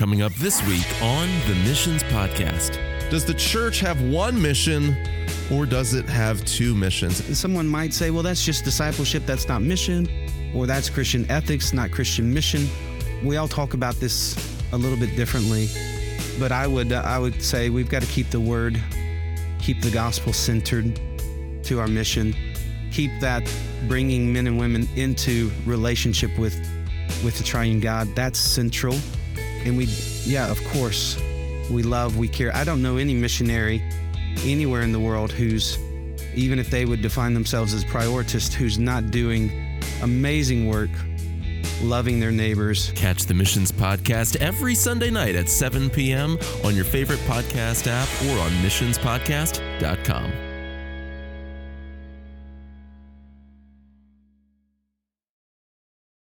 Coming up this week on The Missions Podcast. Does the church have one mission or does it have two missions? Someone might say, well, that's just discipleship, that's not mission, or that's Christian ethics, not Christian mission. We all talk about this a little bit differently, but I would say we've got to keep the word, keep the gospel centered to our mission, keep that bringing men and women into relationship with the triune God. That's central. And we love, we care. I don't know any missionary anywhere in the world who's, even if they would define themselves as prioritist, who's not doing amazing work, loving their neighbors. Catch the Missions Podcast every Sunday night at 7 p.m. on your favorite podcast app or on missionspodcast.com.